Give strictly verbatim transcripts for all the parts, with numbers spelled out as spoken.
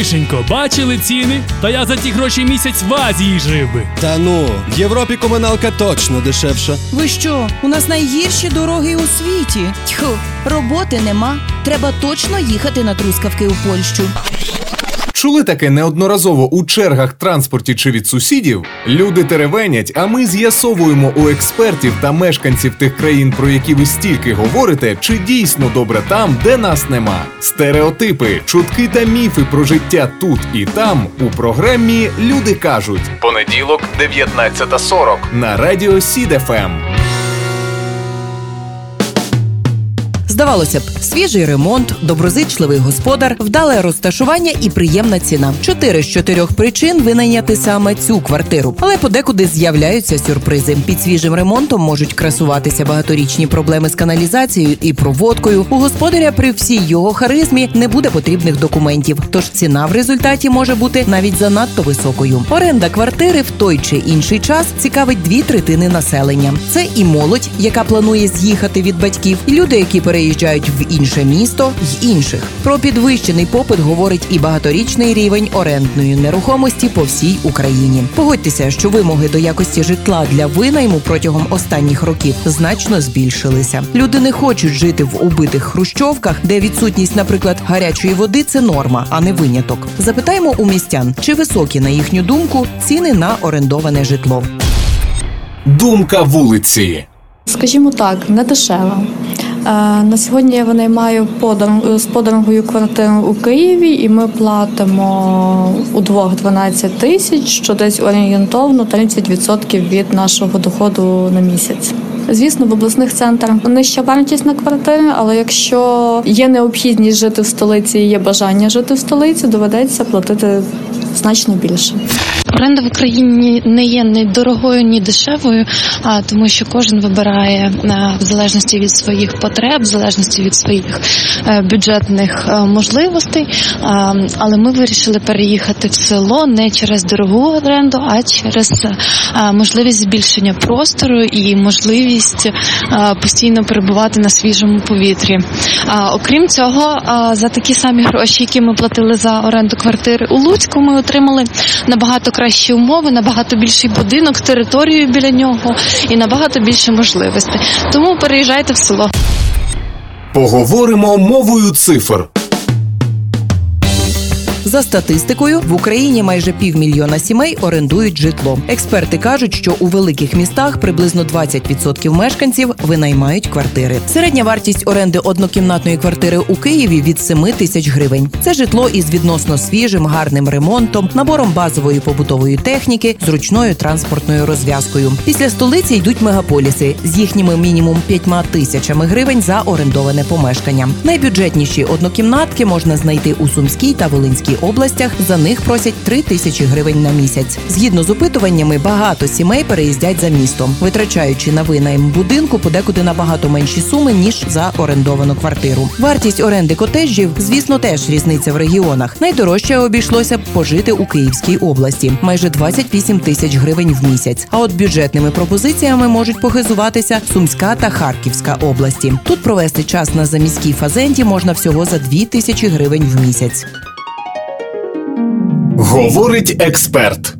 Мишенько, бачили ціни? Та я за ті гроші місяць в Азії жив би. Та ну, в Європі комуналка точно дешевша. Ви що, у нас найгірші дороги у світі? Тьху, роботи нема. Треба точно їхати на трускавки у Польщу. Чули таке неодноразово у чергах, транспорті чи від сусідів? Люди теревенять, а ми з'ясовуємо у експертів та мешканців тих країн, про які ви стільки говорите, чи дійсно добре там, де нас нема. Стереотипи, чутки та міфи про життя тут і там у програмі «Люди кажуть». Понеділок, дев'ятнадцята сорок. На радіо City еф ем. Здавалося б, свіжий ремонт, доброзичливий господар, вдале розташування і приємна ціна. Чотири з чотирьох причин винайняти саме цю квартиру. Але подекуди з'являються сюрпризи. Під свіжим ремонтом можуть красуватися багаторічні проблеми з каналізацією і проводкою. У господаря при всій його харизмі не буде потрібних документів, тож ціна в результаті може бути навіть занадто високою. Оренда квартири в той чи інший час цікавить дві третини населення. Це і молодь, яка планує з'їхати від батьків, і люди, які переїжджають Їжджають в інше місто й інших. Про підвищений попит говорить і багаторічний рівень орендної нерухомості по всій Україні. Погодьтеся, що вимоги до якості житла для винайму протягом останніх років значно збільшилися. Люди не хочуть жити в убитих хрущовках, де відсутність, наприклад, гарячої води – це норма, а не виняток. Запитаємо у містян, чи високі, на їхню думку, ціни на орендоване житло. Думка вулиці. Скажімо так, не дешево. На сьогодні я винаймаю з подорогою квартиру у Києві, і ми платимо удвох дванадцять тисяч, що десь орієнтовно тридцять відсотків від нашого доходу на місяць. Звісно, в обласних центрах нижча вартість на квартири, але якщо є необхідність жити в столиці і є бажання жити в столиці, доведеться платити значно більше. Оренда в Україні не є ні дорогою, ні дешевою, а тому що кожен вибирає в залежності від своїх потреб, в залежності від своїх бюджетних можливостей. Але ми вирішили переїхати в село не через дорогу оренду, а через можливість збільшення простору і можливість постійно перебувати на свіжому повітрі. Окрім цього, за такі самі гроші, які ми платили за оренду квартири у Луцьку, ми отримали набагато кращі умови, набагато більший будинок, територію біля нього і набагато більше можливостей. Тому переїжджайте в село. Поговоримо мовою цифр. За статистикою, в Україні майже півмільйона сімей орендують житло. Експерти кажуть, що у великих містах приблизно двадцять відсотків мешканців винаймають квартири. Середня вартість оренди однокімнатної квартири у Києві від сім тисяч гривень. Це житло із відносно свіжим, гарним ремонтом, набором базової побутової техніки, зручною транспортною розв'язкою. Після столиці йдуть мегаполіси з їхніми мінімум п'ятьма тисячами гривень за орендоване помешкання. Найбюджетніші однокімнатки можна знайти у Сумській та Волинській областях, за них просять три тисячі гривень на місяць. Згідно з опитуваннями, багато сімей переїздять за містом, витрачаючи на винайм будинку подекуди набагато менші суми, ніж за орендовану квартиру. Вартість оренди котеджів, звісно, теж різниця в регіонах. Найдорожче обійшлося б пожити у Київській області – майже двадцять вісім тисяч гривень в місяць. А от бюджетними пропозиціями можуть похизуватися Сумська та Харківська області. Тут провести час на заміській фазенді можна всього за дві тисячі гривень в місяць. Говорить експерт.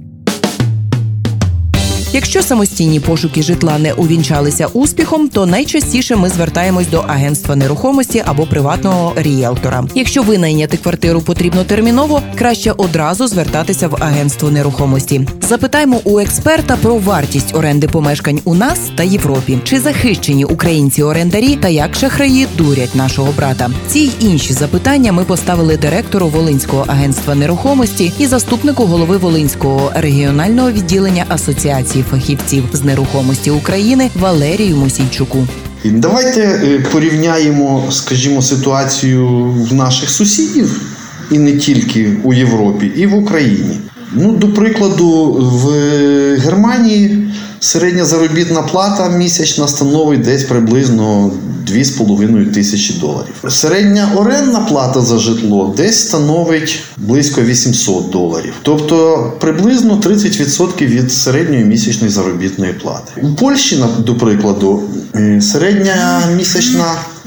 Якщо самостійні пошуки житла не увінчалися успіхом, то найчастіше ми звертаємось до агентства нерухомості або приватного ріелтора. Якщо винайняти квартиру потрібно терміново, краще одразу звертатися в агентство нерухомості. Запитаємо у експерта про вартість оренди помешкань у нас та Європі. Чи захищені українці-орендарі та як шахраї дурять нашого брата? Ці й інші запитання ми поставили директору Волинського агентства нерухомості і заступнику голови Волинського регіонального відділення Асоціації фахівців з нерухомості України Валерію Мосійчуку. Давайте порівняємо, скажімо, ситуацію в наших сусідів, і не тільки у Європі, і в Україні. Ну, до прикладу, в Германії Середня заробітна плата місячна становить десь приблизно дві з половиною тисячі доларів. Середня орендна плата за житло десь становить близько вісімсот доларів. Тобто приблизно тридцять відсотків від середньої місячної заробітної плати. У Польщі, до прикладу, середня місячна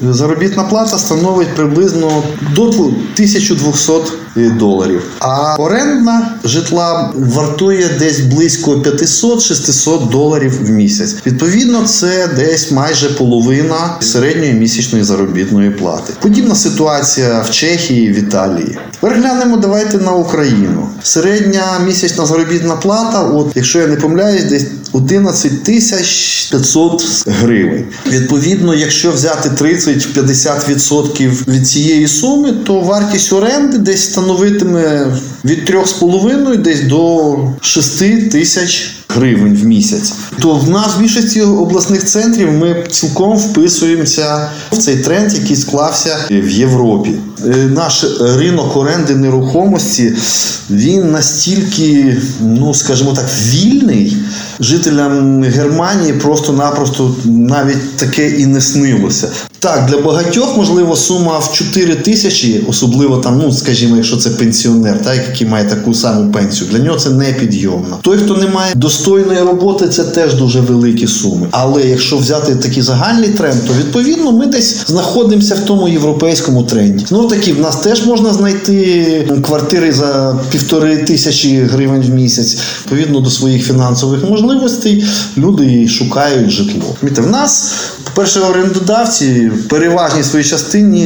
заробітна плата становить приблизно до тисячі двохсот доларів. А орендна житла вартує десь близько п'ятсот-шістсот доларів в місяць. Відповідно, це десь майже половина середньої місячної заробітної плати. Подібна ситуація в Чехії, в Італії. Переглянемо давайте на Україну. Середня місячна заробітна плата, от, якщо я не помиляюсь, десь одинадцять тисяч п'ятсот гривень. Відповідно, якщо взяти тридцять-п'ятдесят відсотків від цієї суми, то вартість оренди десь становитиме від трьох з половиною десь до шести тисяч гривень в місяць. То в нас в більшості обласних центрів ми цілком вписуємося в цей тренд, який склався в Європі. Наш ринок оренди нерухомості, він настільки, ну, скажімо так, вільний, жителям Германії просто-напросто навіть таке і не снилося. Так, для багатьох, можливо, сума в чотири тисячі, особливо там, ну, скажімо, якщо це пенсіонер, так, який має таку саму пенсію, для нього це непідйомно. Той, хто не має достойної роботи, це теж дуже великі суми. Але якщо взяти такий загальний тренд, то, відповідно, ми десь знаходимося в тому європейському тренді. Ну, такі, в нас теж можна знайти квартири за півтори тисячі гривень в місяць. Відповідно до своїх фінансових можливостей, люди шукають житло. В нас, по-перше, орендодавці в переважній своїй частині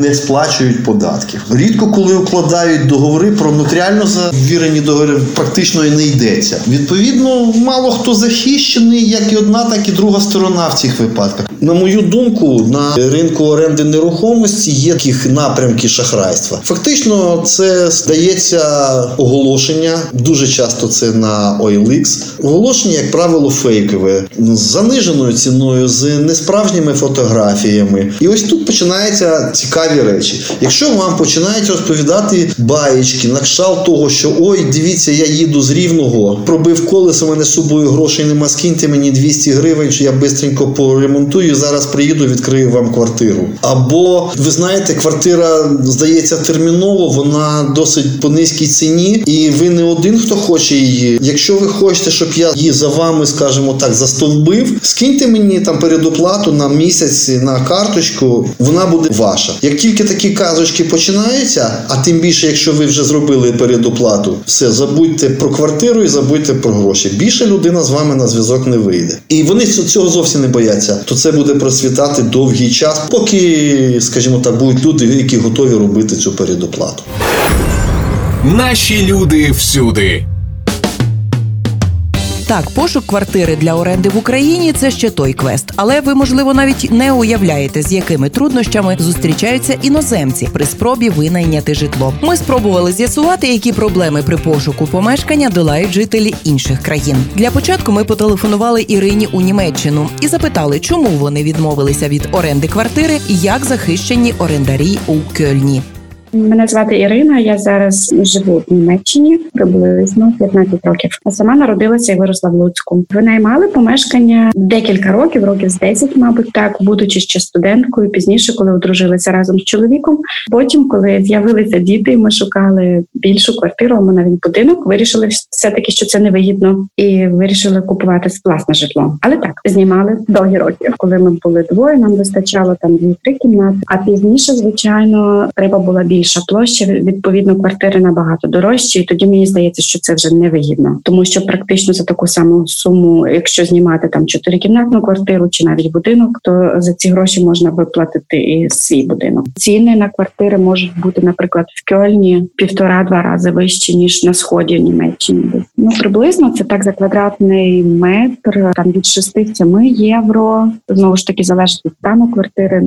не сплачують податків. Рідко коли укладають договори, про нотаріально завірені договори практично і не йдеться. Відповідно, мало хто захищений, як і одна, так і друга сторона в цих випадках. На мою думку, на ринку оренди нерухомості є таких напрямки шахрайства. Фактично, це здається оголошення, дуже часто це на О Л Ікс. Оголошення, як правило, фейкове, з заниженою ціною, з несправжніми фотографіями. І ось тут починаються цікаві речі. Якщо вам починають розповідати баєчки, на кшталт того, що «Ой, дивіться, я їду з Рівного, пробив колесо, в мене з собою грошей нема, скиньте мені двісті гривень, що я бистренько поремонтую, зараз приїду, відкрию вам квартиру». Або, ви знаєте, квартира, здається, терміново, вона досить по низькій ціні, і ви не один, хто хоче її. Якщо ви хочете, щоб я її за вами, скажімо так, застовбив, скиньте мені там передоплату на місяць, на карточку, вона буде ваша. Як тільки такі казочки починаються, а тим більше, якщо ви вже зробили передоплату, все, забудьте про квартиру і забудьте про гроші. Більше людина з вами на зв'язок не вийде. І вони цього зовсім не бояться. То це буде процвітати довгий час, поки, скажімо так, будуть люди, які готові робити цю передоплату. Наші люди всюди. Так, пошук квартири для оренди в Україні – це ще той квест. Але ви, можливо, навіть не уявляєте, з якими труднощами зустрічаються іноземці при спробі винайняти житло. Ми спробували з'ясувати, які проблеми при пошуку помешкання долають жителі інших країн. Для початку ми потелефонували Ірині у Німеччину і запитали, чому вони відмовилися від оренди квартири і як захищені орендарі у Кельні. Мене звати Ірина, я зараз живу в Німеччині приблизно п'ятнадцять років. А сама народилася і виросла в Луцьку. Винаймали помешкання декілька років, років з десять, мабуть, так, будучи ще студенткою, пізніше, коли одружилися разом з чоловіком. Потім, коли з'явилися діти, ми шукали більшу квартиру, а ми навіть будинок, вирішили все-таки, що це невигідно, і вирішили купувати власне житло. Але так, знімали довгі роки. Коли ми були двоє, нам вистачало там дві-три кімнати, а пізніше, звичайно, треба була більше. Більша площа, відповідно, квартири набагато дорожчі, і тоді мені здається, що це вже невигідно. Тому що практично за таку саму суму, якщо знімати там чотирикімнатну квартиру чи навіть будинок, то за ці гроші можна виплатити і свій будинок. Ціни на квартири можуть бути, наприклад, в Кельні півтора-два рази вищі, ніж на сході в Німеччині. Ну, приблизно це так за квадратний метр, там від шість-сім євро, знову ж таки залежить від стану квартири,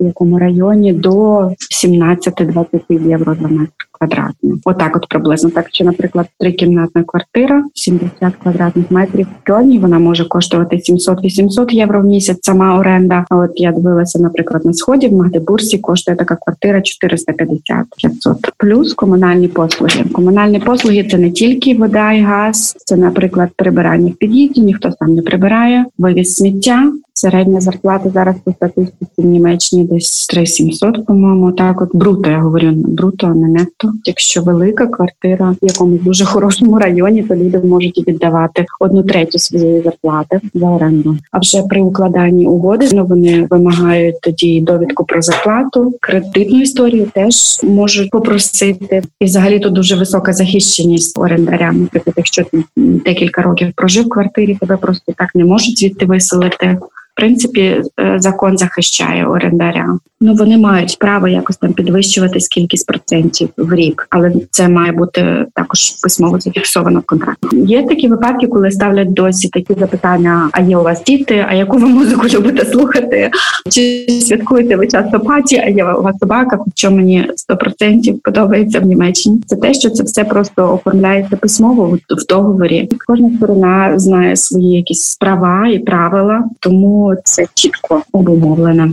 в якому районі, до сімнадцять-двадцять євро за метр. квадратний. Отак от приблизно. Так що, наприклад, трикімнатна квартира, сімдесят квадратних метрів в Кельні, вона може коштувати сімсот-вісімсот євро в місяць, сама оренда. А от я дивилася, наприклад, на Сході, в Магдебурзі коштує така квартира чотириста п'ятдесят п'ятсот. Плюс комунальні послуги. Комунальні послуги – це не тільки вода і газ, це, наприклад, прибирання в під'їзді, ніхто сам не прибирає, вивіз сміття. Середня зарплата зараз по статистиці в Німеччині десь три тисячі сімсот, по-моєму. Так от бруто, я говорю, бруто, а не нетто. Якщо велика квартира в якомусь дуже хорошому районі, то люди можуть віддавати одну третю своєї зарплати за оренду. А вже при укладанні угоди, ну, вони вимагають тоді довідку про зарплату, кредитну історію теж можуть попросити. І взагалі тут дуже висока захищеність орендаря. Тобто, якщо ти декілька років прожив в квартирі, тебе просто так не можуть звідти виселити. В принципі, закон захищає орендаря. Ну, вони мають право якось там підвищувати кількість процентів в рік, але це має бути також письмово зафіксовано в контракті. Є такі випадки, коли ставлять досі такі запитання: а є у вас діти, а яку ви музику любите слухати, чи святкуєте ви часто паті, а є у вас собака, що мені сто процентів подобається в Німеччині. Це те, що це все просто оформляється письмово в договорі. Кожна сторона знає свої якісь права і правила, тому це чітко обумовлено.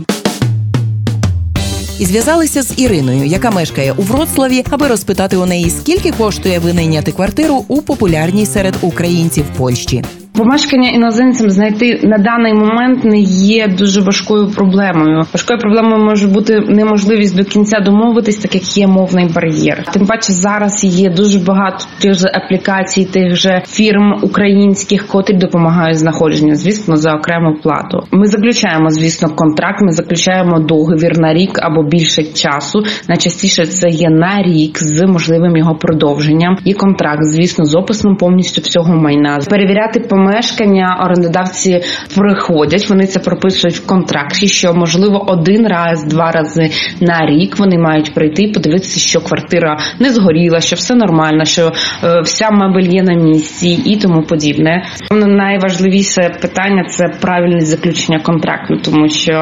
І зв'язалися з Іриною, яка мешкає у Вроцлаві, аби розпитати у неї, скільки коштує винайняти квартиру у популярній серед українців Польщі. Помешкання іноземцям знайти на даний момент не є дуже важкою проблемою. Важкою проблемою може бути неможливість до кінця домовитись, так як є мовний бар'єр. Тим паче зараз є дуже багато тих же аплікацій, тих же фірм українських, котрі допомагають знаходженню, звісно, за окрему плату. Ми заключаємо, звісно, контракт, ми заключаємо договір на рік або більше часу. Найчастіше це є на рік з можливим його продовженням. І контракт, звісно, з описом повністю всього майна. Перевіряти помешкання Мешкання орендодавці приходять, вони це прописують в контракті, що, можливо, один раз, два рази на рік вони мають прийти і подивитися, що квартира не згоріла, що все нормально, що е, вся мебель є на місці і тому подібне. Найважливіше питання – це правильне заключення контракту, тому що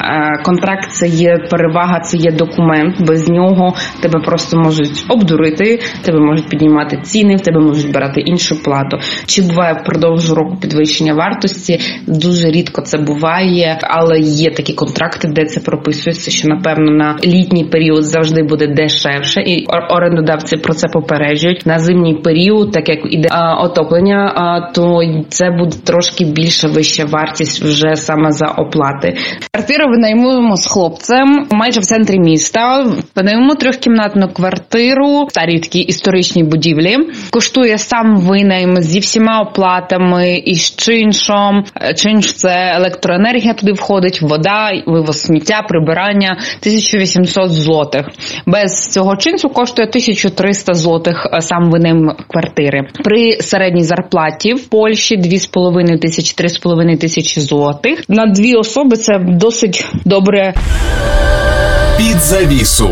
е, контракт – це є перевага, це є документ, без нього тебе просто можуть обдурити, тебе можуть піднімати ціни, в тебе можуть брати іншу плату. Чи буває продовження року підвищення вартості? Дуже рідко це буває, але є такі контракти, де це прописується, що, напевно, на літній період завжди буде дешевше, і орендодавці про це попереджують. На зимній період, так як іде отоплення, то це буде трошки більше вища вартість вже саме за оплати. Квартиру винаймуємо з хлопцем майже в центрі міста. Винаймуємо трьохкімнатну квартиру в старій такій історичній будівлі. Коштує сам винайм зі всіма оплатами і з чиншом. Чинш – це електроенергія, туди входить, вода, вивоз сміття, прибирання – тисяча вісімсот злотих. Без цього чинсу коштує тисяча триста злотих сам винайм квартири. При середній зарплаті в Польщі дві з половиною тисячі - три з половиною тисячі злотих. На дві особи це досить добре. Під завісу.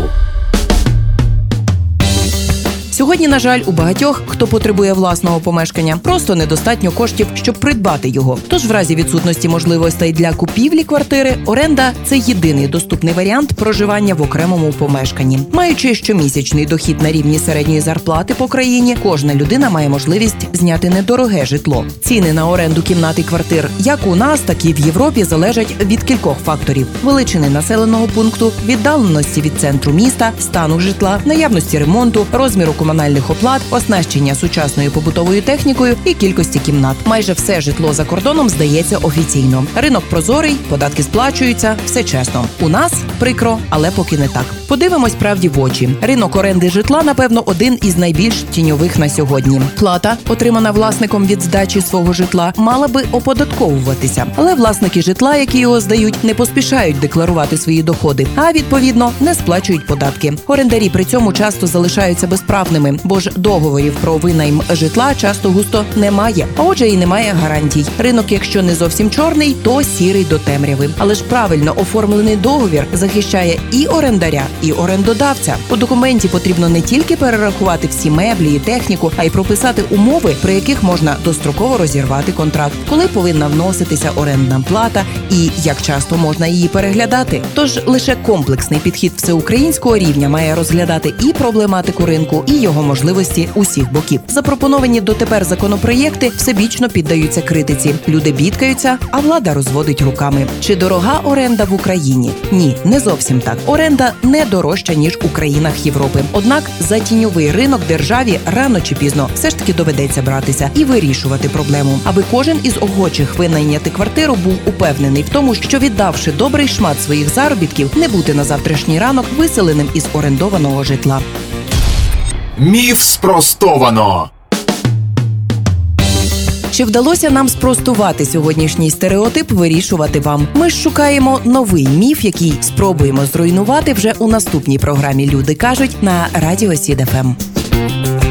Сьогодні, на жаль, у багатьох, хто потребує власного помешкання, просто недостатньо коштів, щоб придбати його. Тож в разі відсутності можливостей для купівлі квартири, оренда – це єдиний доступний варіант проживання в окремому помешканні. Маючи щомісячний дохід на рівні середньої зарплати по країні, кожна людина має можливість зняти недороге житло. Ціни на оренду кімнат і квартир як у нас, так і в Європі залежать від кількох факторів – величини населеного пункту, віддаленості від центру міста, стану житла, наявності ремонту, розміру комунальних оплат, оснащення сучасною побутовою технікою і кількості кімнат. Майже все житло за кордоном здається офіційно. Ринок прозорий, податки сплачуються, все чесно. У нас прикро, але поки не так. Подивимось правді в очі. Ринок оренди житла, напевно, один із найбільш тіньових на сьогодні. Плата, отримана власником від здачі свого житла, мала би оподатковуватися. Але власники житла, які його здають, не поспішають декларувати свої доходи, а, відповідно, не сплачують податки. Орендарі при цьому часто залишаються без прав жодними, бо ж договорів про винайм житла часто густо немає, а отже і немає гарантій. Ринок, якщо не зовсім чорний, то сірий до темряви. Але ж правильно оформлений договір захищає і орендаря, і орендодавця. У документі потрібно не тільки перерахувати всі меблі і техніку, а й прописати умови, при яких можна достроково розірвати контракт, коли повинна вноситися орендна плата і як часто можна її переглядати. Тож лише комплексний підхід всеукраїнського рівня має розглядати і проблематику ринку, і його можливості усіх боків. Запропоновані дотепер законопроєкти всебічно піддаються критиці. Люди бідкаються, а влада розводить руками. Чи дорога оренда в Україні? Ні, не зовсім так. Оренда не дорожча, ніж у країнах Європи. Однак за тіньовий ринок державі рано чи пізно все ж таки доведеться братися і вирішувати проблему. Аби кожен із охочих винайняти квартиру був упевнений в тому, що віддавши добрий шмат своїх заробітків, не бути на завтрашній ранок виселеним із орендованого житла. Міф спростовано. Чи вдалося нам спростувати сьогоднішній стереотип, вирішувати вам. Ми ж шукаємо новий міф, який спробуємо зруйнувати вже у наступній програмі «Люди кажуть» на радіо City еф ем.